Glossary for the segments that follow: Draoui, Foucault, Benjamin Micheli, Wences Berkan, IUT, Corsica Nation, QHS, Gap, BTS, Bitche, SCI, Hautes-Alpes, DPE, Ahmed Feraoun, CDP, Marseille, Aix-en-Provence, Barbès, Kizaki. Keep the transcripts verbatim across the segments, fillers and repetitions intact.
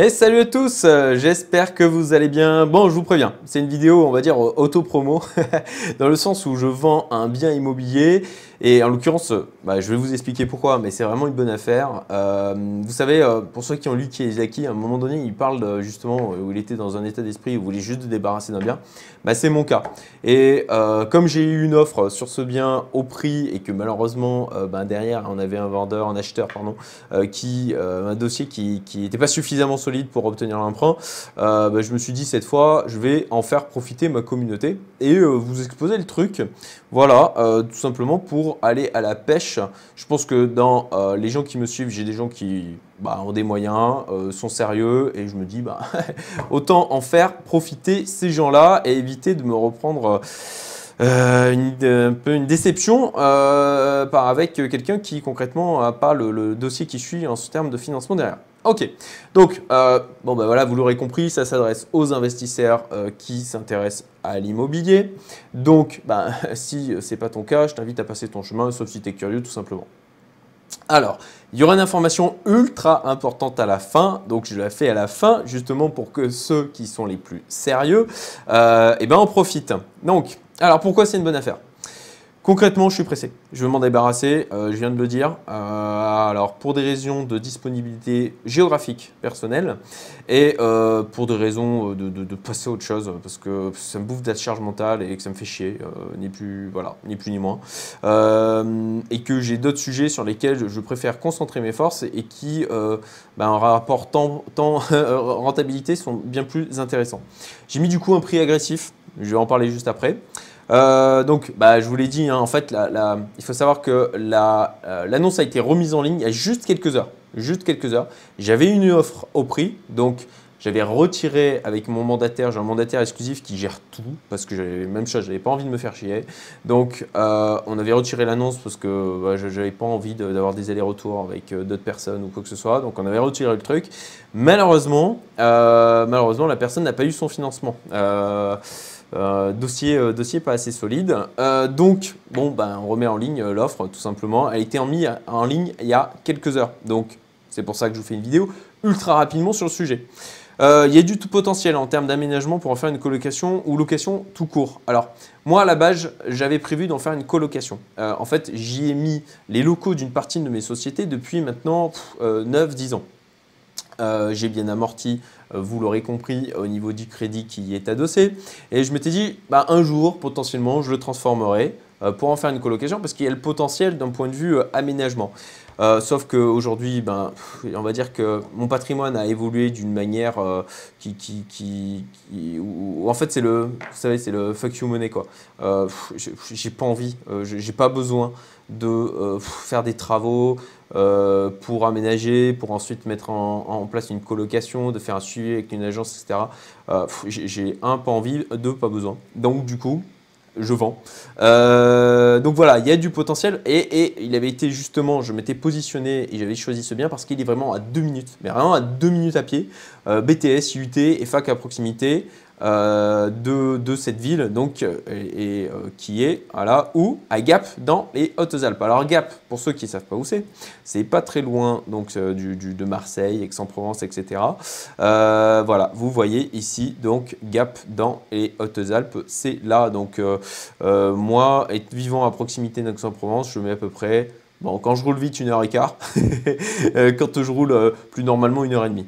Et salut à tous, j'espère que vous allez bien. Bon, je vous préviens, c'est une vidéo, on va dire, auto-promo, dans le sens où je vends un bien immobilier. Et en l'occurrence, bah, je vais vous expliquer pourquoi, mais c'est vraiment une bonne affaire. Euh, vous savez, pour ceux qui ont lu Kizaki, à un moment donné, il parle de, justement où il était dans un état d'esprit où il voulait juste se débarrasser d'un bien. Bah, c'est mon cas. Et euh, comme j'ai eu une offre sur ce bien au prix et que malheureusement, euh, bah, derrière, on avait un vendeur, un acheteur, pardon, euh, qui, euh, un dossier qui n'était pas suffisamment solide pour obtenir l'emprunt, euh, bah, je me suis dit cette fois, je vais en faire profiter ma communauté et euh, vous exposer le truc. Voilà, euh, tout simplement pour aller à la pêche. Je pense que dans euh, les gens qui me suivent, j'ai des gens qui bah, ont des moyens, euh, sont sérieux et je me dis bah, autant en faire profiter ces gens-là et éviter de me reprendre euh, une, un peu une déception euh, par avec quelqu'un qui concrètement n'a pas le, le dossier qui suit en termes de financement derrière. Ok, donc euh, bon ben bah voilà, vous l'aurez compris, ça s'adresse aux investisseurs euh, qui s'intéressent à l'immobilier. Donc bah, si c'est pas ton cas, je t'invite à passer ton chemin, sauf si tu es curieux tout simplement. Alors, il y aura une information ultra importante à la fin, donc je la fais à la fin justement pour que ceux qui sont les plus sérieux, euh, eh ben en profitent. Donc, alors pourquoi c'est une bonne affaire? Concrètement, je suis pressé. Je veux m'en débarrasser, euh, je viens de le dire. Euh, alors, pour des raisons de disponibilité géographique personnelle et euh, pour des raisons de, de, de passer à autre chose parce que ça me bouffe de la charge mentale et que ça me fait chier, euh, ni plus, voilà, ni plus ni moins. Euh, et que j'ai d'autres sujets sur lesquels je préfère concentrer mes forces et qui, euh, ben, en rapport temps, temps rentabilité, sont bien plus intéressants. J'ai mis du coup un prix agressif. Je vais en parler juste après. Euh, donc, bah, je vous l'ai dit, hein, en fait, la, la, il faut savoir que la, euh, l'annonce a été remise en ligne il y a juste quelques heures. Juste quelques heures. J'avais une offre au prix, donc j'avais retiré avec mon mandataire. J'ai un mandataire exclusif qui gère tout parce que j'avais même chose, j'avais pas envie de me faire chier. Donc, euh, on avait retiré l'annonce parce que bah, j'avais pas envie d'avoir de, des allers-retours avec euh, d'autres personnes ou quoi que ce soit. Donc, on avait retiré le truc. Malheureusement, euh, malheureusement, la personne n'a pas eu son financement. Euh, Euh, dossier, euh, dossier pas assez solide. Euh, donc, bon, ben, on remet en ligne euh, l'offre, tout simplement. Elle était en, mis en ligne il y a quelques heures. Donc, c'est pour ça que je vous fais une vidéo ultra rapidement sur le sujet. Euh, il y a du tout potentiel en termes d'aménagement pour en faire une colocation ou location tout court. Alors, moi, à la base, j'avais prévu d'en faire une colocation. Euh, en fait, j'y ai mis les locaux d'une partie de mes sociétés depuis maintenant euh, neuf dix ans. Euh, j'ai bien amorti, euh, vous l'aurez compris, au niveau du crédit qui y est adossé. Et je m'étais dit, bah, un jour, potentiellement, je le transformerai euh, pour en faire une colocation parce qu'il y a le potentiel d'un point de vue euh, aménagement. Euh, sauf qu'aujourd'hui, ben, on va dire que mon patrimoine a évolué d'une manière euh, qui, qui, qui, qui où, où, en fait, c'est le, vous savez, c'est le fuck you money, quoi. Euh, j'ai pas envie, euh, j'ai pas besoin de euh, faire des travaux euh, pour aménager, pour ensuite mettre en, en place une colocation, de faire un suivi avec une agence, et cetera. Euh, j'ai un, pas envie, deux, pas besoin. Donc, du coup, je vends. Euh, donc voilà, il y a du potentiel et, et il avait été justement, je m'étais positionné et j'avais choisi ce bien parce qu'il est vraiment à deux minutes, mais vraiment à deux minutes à pied, euh, B T S, I U T et fac à proximité euh, de, de cette ville donc et, et euh, qui est voilà, où à Gap dans les Hautes-Alpes. Alors Gap, pour ceux qui ne savent pas où c'est, c'est pas très loin donc euh, du, du, de Marseille, Aix-en-Provence, et cetera. Euh, voilà, vous voyez ici donc Gap dans les Hautes-Alpes, c'est là donc. Euh, Euh, moi, être vivant à proximité d'Aix-en-Provence, je mets à peu près, bon, quand je roule vite, une heure et quart. Quand je roule euh, plus normalement, une heure et demie.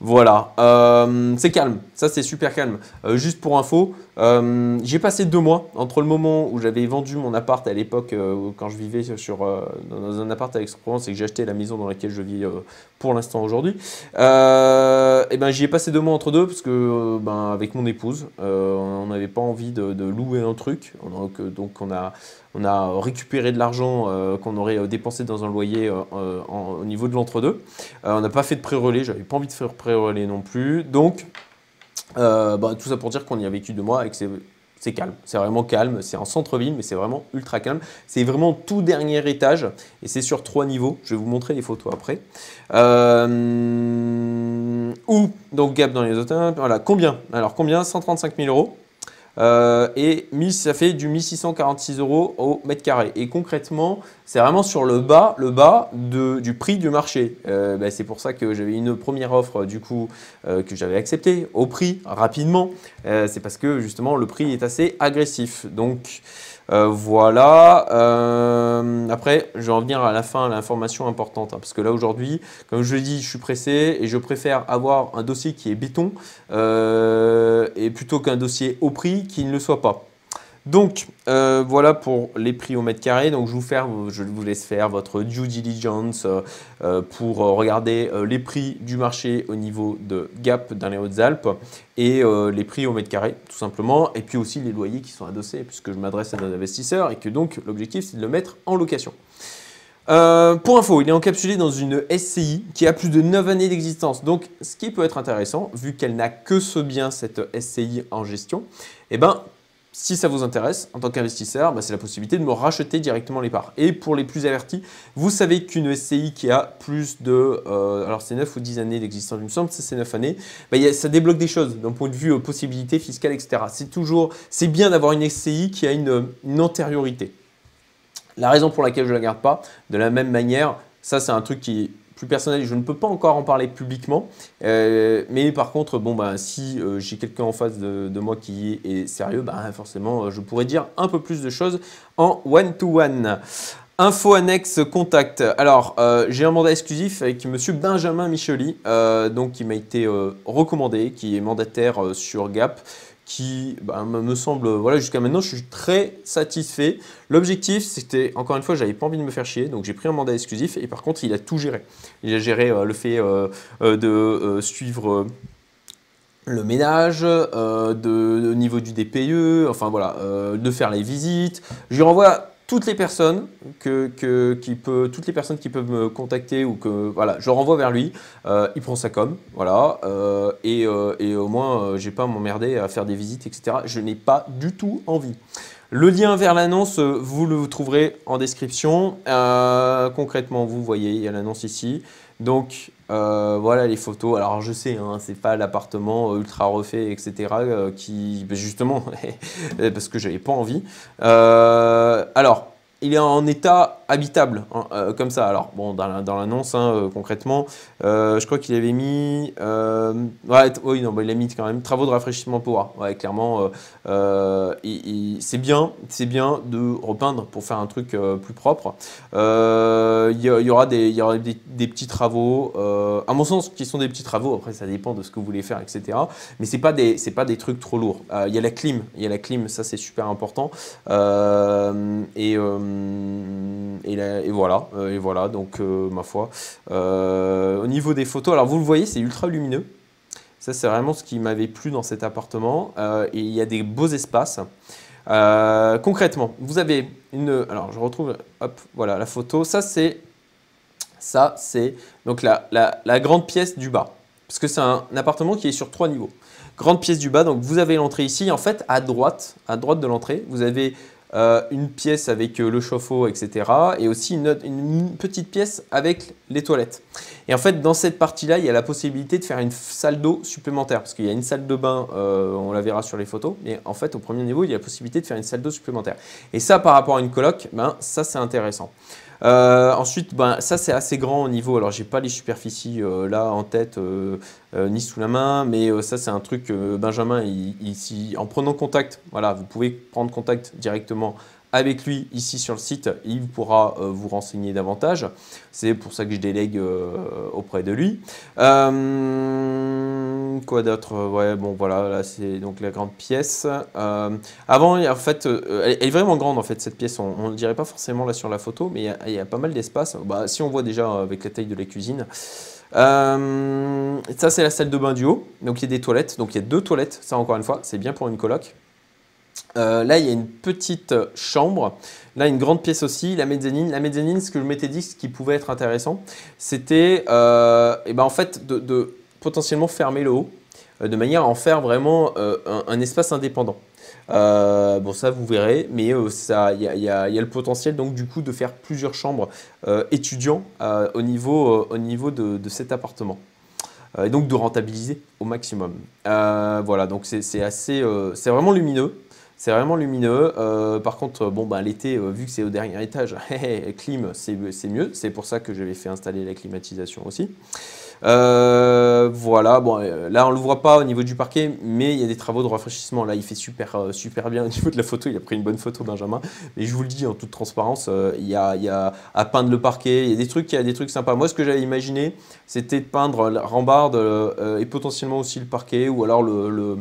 Voilà, euh, c'est calme, ça c'est super calme. Euh, juste pour info, euh, j'ai passé deux mois entre le moment où j'avais vendu mon appart à l'époque, euh, quand je vivais sur, euh, dans un appart à Aix-en-Provence et que j'ai acheté la maison dans laquelle je vis euh, pour l'instant aujourd'hui. Euh, et ben j'y ai passé deux mois entre deux parce que euh, ben, avec mon épouse, euh, on n'avait pas envie de, de louer un truc, donc, donc on a... On a récupéré de l'argent euh, qu'on aurait dépensé dans un loyer euh, en, au niveau de l'entre-deux. Euh, on n'a pas fait de pré-relais, j'avais pas envie de faire pré-relais non plus. Donc, euh, bah, tout ça pour dire qu'on y a vécu deux mois et que c'est... C'est calme, c'est vraiment calme, c'est en centre-ville, mais c'est vraiment ultra calme. C'est vraiment tout dernier étage et c'est sur trois niveaux. Je vais vous montrer les photos après. Euh... Où donc Gap dans les hôtels, voilà, combien? Alors combien? cent trente-cinq mille euros. Euh, et ça fait du mille six cent quarante-six euros au mètre carré. Et concrètement, c'est vraiment sur le bas, le bas de, du prix du marché. Euh, ben c'est pour ça que j'avais une première offre du coup euh, que j'avais acceptée au prix rapidement. Euh, c'est parce que justement le prix est assez agressif. Donc euh, voilà. Euh, après, je vais en venir à la fin, à l'information importante, hein, parce que là aujourd'hui, comme je dis, je suis pressé et je préfère avoir un dossier qui est béton euh, et plutôt qu'un dossier au prix qui ne le soit pas. Donc euh, voilà pour les prix au mètre carré. Donc je vous, faire, je vous laisse faire votre due diligence euh, pour regarder euh, les prix du marché au niveau de Gap dans les Hautes-Alpes et euh, les prix au mètre carré tout simplement, et puis aussi les loyers qui sont adossés puisque je m'adresse à nos investisseurs et que donc l'objectif c'est de le mettre en location. Euh, pour info, il est encapsulé dans une S C I qui a plus de neuf années d'existence. Donc, ce qui peut être intéressant, vu qu'elle n'a que ce bien, cette S C I en gestion, eh ben, si ça vous intéresse, en tant qu'investisseur, ben, c'est la possibilité de me racheter directement les parts. Et pour les plus avertis, vous savez qu'une S C I qui a plus de… Euh, alors, c'est neuf ou dix années d'existence, il me semble, c'est neuf années. Ben, ça débloque des choses d'un point de vue euh, possibilité fiscale, et cetera. C'est toujours… C'est bien d'avoir une S C I qui a une, une antériorité. La raison pour laquelle je ne la garde pas, de la même manière, ça c'est un truc qui est plus personnel, je ne peux pas encore en parler publiquement, euh, mais par contre, bon, ben, si euh, j'ai quelqu'un en face de, de moi qui est sérieux, ben, forcément je pourrais dire un peu plus de choses en one-to-one. Info annexe contact. Alors, euh, j'ai un mandat exclusif avec monsieur Benjamin Micheli, euh, donc qui m'a été euh, recommandé, qui est mandataire euh, sur Gap, qui bah, me semble, voilà, jusqu'à maintenant, je suis très satisfait. L'objectif, c'était, encore une fois, j'avais pas envie de me faire chier, donc j'ai pris un mandat exclusif et par contre, il a tout géré. Il a géré euh, le fait euh, euh, de euh, suivre euh, le ménage, euh, de, au niveau du D P E, enfin voilà, euh, de faire les visites. Je lui renvoie toutes les personnes que, que, qui peut, toutes les personnes qui peuvent me contacter ou que voilà, je renvoie vers lui, euh, il prend sa com, voilà, euh, et, euh, et au moins euh, j'ai pas à m'emmerder à faire des visites, et cetera. Je n'ai pas du tout envie. Le lien vers l'annonce, vous le trouverez en description. Euh, concrètement, vous voyez, il y a l'annonce ici. Donc euh, voilà les photos. Alors je sais, hein, c'est pas l'appartement ultra refait, et cetera. Euh, qui justement parce que j'avais pas envie. Euh, alors il est en état habitable, hein, euh, comme ça. Alors bon, dans, dans l'annonce, hein, euh, concrètement, euh, je crois qu'il avait mis, euh, ouais, oui, non, bah, il a mis quand même travaux de rafraîchissement pour bois. Ouais, clairement, euh, euh, c'est bien, c'est bien de repeindre pour faire un truc euh, plus propre. Euh, y, y aura des, y aura des, des petits travaux, euh, à mon sens, qui sont des petits travaux. Après, ça dépend de ce que vous voulez faire, et cetera. Mais c'est pas des, c'est pas des trucs trop lourds. Il euh, y a la clim, il y a la clim, ça c'est super important. Euh, et euh, Et, là, et voilà, et voilà, donc euh, ma foi. Euh, au niveau des photos, alors vous le voyez, c'est ultra lumineux. Ça, c'est vraiment ce qui m'avait plu dans cet appartement. Euh, et il y a des beaux espaces. Euh, concrètement, vous avez une. Alors, je retrouve. Hop, voilà la photo. Ça, c'est. Ça, c'est. Donc, la, la, la grande pièce du bas. Parce que c'est un appartement qui est sur trois niveaux. Grande pièce du bas. Donc, vous avez l'entrée ici. En fait, à droite, à droite de l'entrée, vous avez. Euh, une pièce avec euh, le chauffe-eau, et cetera. Et aussi une, autre, une petite pièce avec les toilettes. Et en fait, dans cette partie-là, il y a la possibilité de faire une salle d'eau supplémentaire. Parce qu'il y a une salle de bain, euh, on la verra sur les photos. Mais en fait, au premier niveau, il y a la possibilité de faire une salle d'eau supplémentaire. Et ça, par rapport à une coloc, ben, ça, c'est intéressant. Euh, ensuite, ben, ça, c'est assez grand au niveau. Alors, j'ai pas les superficies euh, là en tête euh, euh, ni sous la main. Mais euh, ça, c'est un truc, euh, Benjamin, il, il, si, en prenant contact, voilà, vous pouvez prendre contact directement avec lui ici sur le site, il pourra euh, vous renseigner davantage. C'est pour ça que je délègue euh, auprès de lui. Euh, quoi d'autre? Ouais, bon voilà, là c'est donc la grande pièce. Euh, avant, en fait, euh, elle est vraiment grande en fait cette pièce. On ne dirait pas forcément là sur la photo, mais il y, y a pas mal d'espace. Bah, si on voit déjà avec la taille de la cuisine. Euh, ça c'est la salle de bain du haut. Donc il y a des toilettes. Donc il y a deux toilettes. Ça encore une fois, c'est bien pour une coloc. Euh, là, il y a une petite chambre. Là, une grande pièce aussi. La mezzanine. La mezzanine, ce que je m'étais dit, ce qui pouvait être intéressant, c'était euh, eh ben, en fait, de, de potentiellement fermer le haut, euh, de manière à en faire vraiment euh, un, un espace indépendant. Euh, bon, ça, vous verrez. Mais il euh, y, y, y a le potentiel, donc, du coup, de faire plusieurs chambres euh, étudiants euh, au niveau, euh, au niveau de, de cet appartement. euh, et donc de rentabiliser au maximum. Euh, voilà, donc c'est assez, euh, c'est vraiment lumineux. C'est vraiment lumineux. Euh, par contre, bon, bah, l'été, euh, vu que c'est au dernier étage, clim, c'est mieux. C'est pour ça que j'avais fait installer la climatisation aussi. Euh, voilà, bon, là on le voit pas au niveau du parquet, mais il y a des travaux de rafraîchissement. Là, il fait super, euh, super bien au niveau de la photo. Il a pris une bonne photo, Benjamin. Mais je vous le dis en toute transparence, euh, il y a, il y a à peindre le parquet. Il y a des trucs, il y a des trucs sympas. Moi, ce que j'avais imaginé, c'était de peindre la rambarde euh, et potentiellement aussi le parquet, ou alors le, le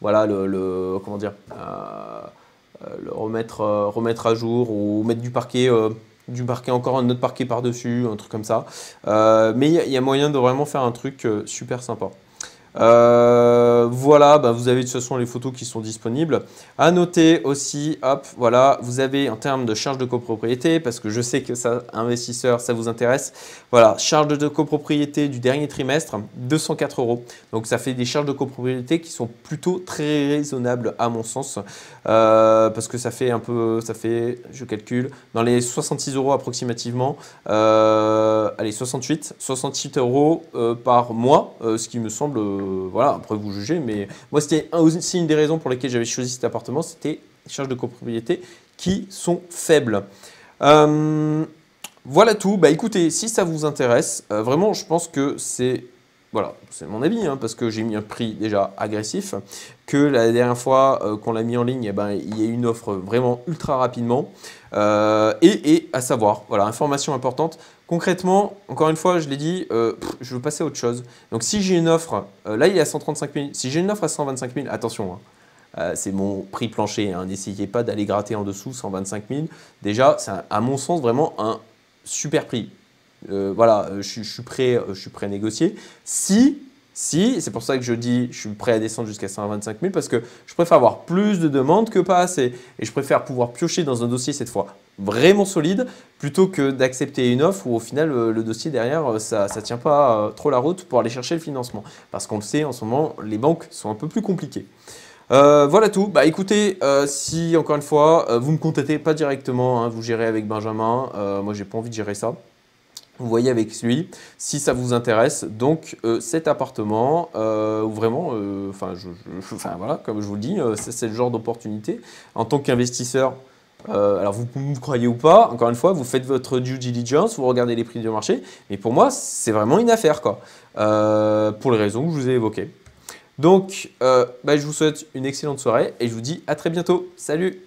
voilà, le, le comment dire, euh, le remettre, euh, remettre à jour, ou mettre du parquet. Euh, du parquet, encore un autre parquet par-dessus, un truc comme ça. Euh, mais il y, y a moyen de vraiment faire un truc euh, super sympa. Euh, voilà, bah vous avez de toute façon les photos qui sont disponibles. À noter aussi, hop, voilà, vous avez en termes de charge de copropriété, parce que je sais que ça, investisseur, ça vous intéresse. Voilà, charge de copropriété du dernier trimestre, deux cent quatre euros. Donc ça fait des charges de copropriété qui sont plutôt très raisonnables à mon sens, euh, parce que ça fait un peu, ça fait, je calcule, dans les soixante-six euros approximativement. Euh, allez, soixante-huit euros euh, par mois, euh, ce qui me semble. Voilà, après vous jugez, mais moi c'était aussi une des raisons pour lesquelles j'avais choisi cet appartement, c'était les charges de copropriété qui sont faibles. Euh, voilà tout. Bah écoutez, si ça vous intéresse, euh, vraiment je pense que c'est... Voilà, c'est mon avis, hein, parce que j'ai mis un prix déjà agressif, que la dernière fois euh, qu'on l'a mis en ligne, eh ben, il y a eu une offre vraiment ultra rapidement. Euh, et, et à savoir, voilà, information importante. Concrètement, encore une fois, je l'ai dit, euh, pff, je veux passer à autre chose. Donc si j'ai une offre, euh, là il est à cent trente-cinq mille, si j'ai une offre à cent vingt-cinq mille, attention, hein, euh, c'est mon prix plancher, n'essayez hein, pas d'aller gratter en dessous cent vingt-cinq mille. Déjà, c'est à mon sens vraiment un super prix. Euh, voilà, je, je suis prêt, je suis prêt à négocier. Si, si, c'est pour ça que je dis, je suis prêt à descendre jusqu'à cent vingt-cinq mille parce que je préfère avoir plus de demandes que pas assez, et je préfère pouvoir piocher dans un dossier cette fois vraiment solide plutôt que d'accepter une offre où au final le, le dossier derrière ça ne tient pas trop la route pour aller chercher le financement, parce qu'on le sait en ce moment les banques sont un peu plus compliquées. Euh, voilà tout. Bah écoutez, euh, si encore une fois euh, vous me contactez pas directement, hein, vous gérez avec Benjamin. Euh, moi j'ai pas envie de gérer ça. Vous voyez avec lui, si ça vous intéresse, donc euh, cet appartement, euh, vraiment, enfin euh, voilà, comme je vous le dis, euh, c'est le genre d'opportunité. En tant qu'investisseur, euh, alors vous, vous croyez ou pas, encore une fois, vous faites votre due diligence, vous regardez les prix du marché, mais pour moi, c'est vraiment une affaire, quoi, euh, pour les raisons que je vous ai évoquées. Donc, euh, bah, je vous souhaite une excellente soirée et je vous dis à très bientôt. Salut!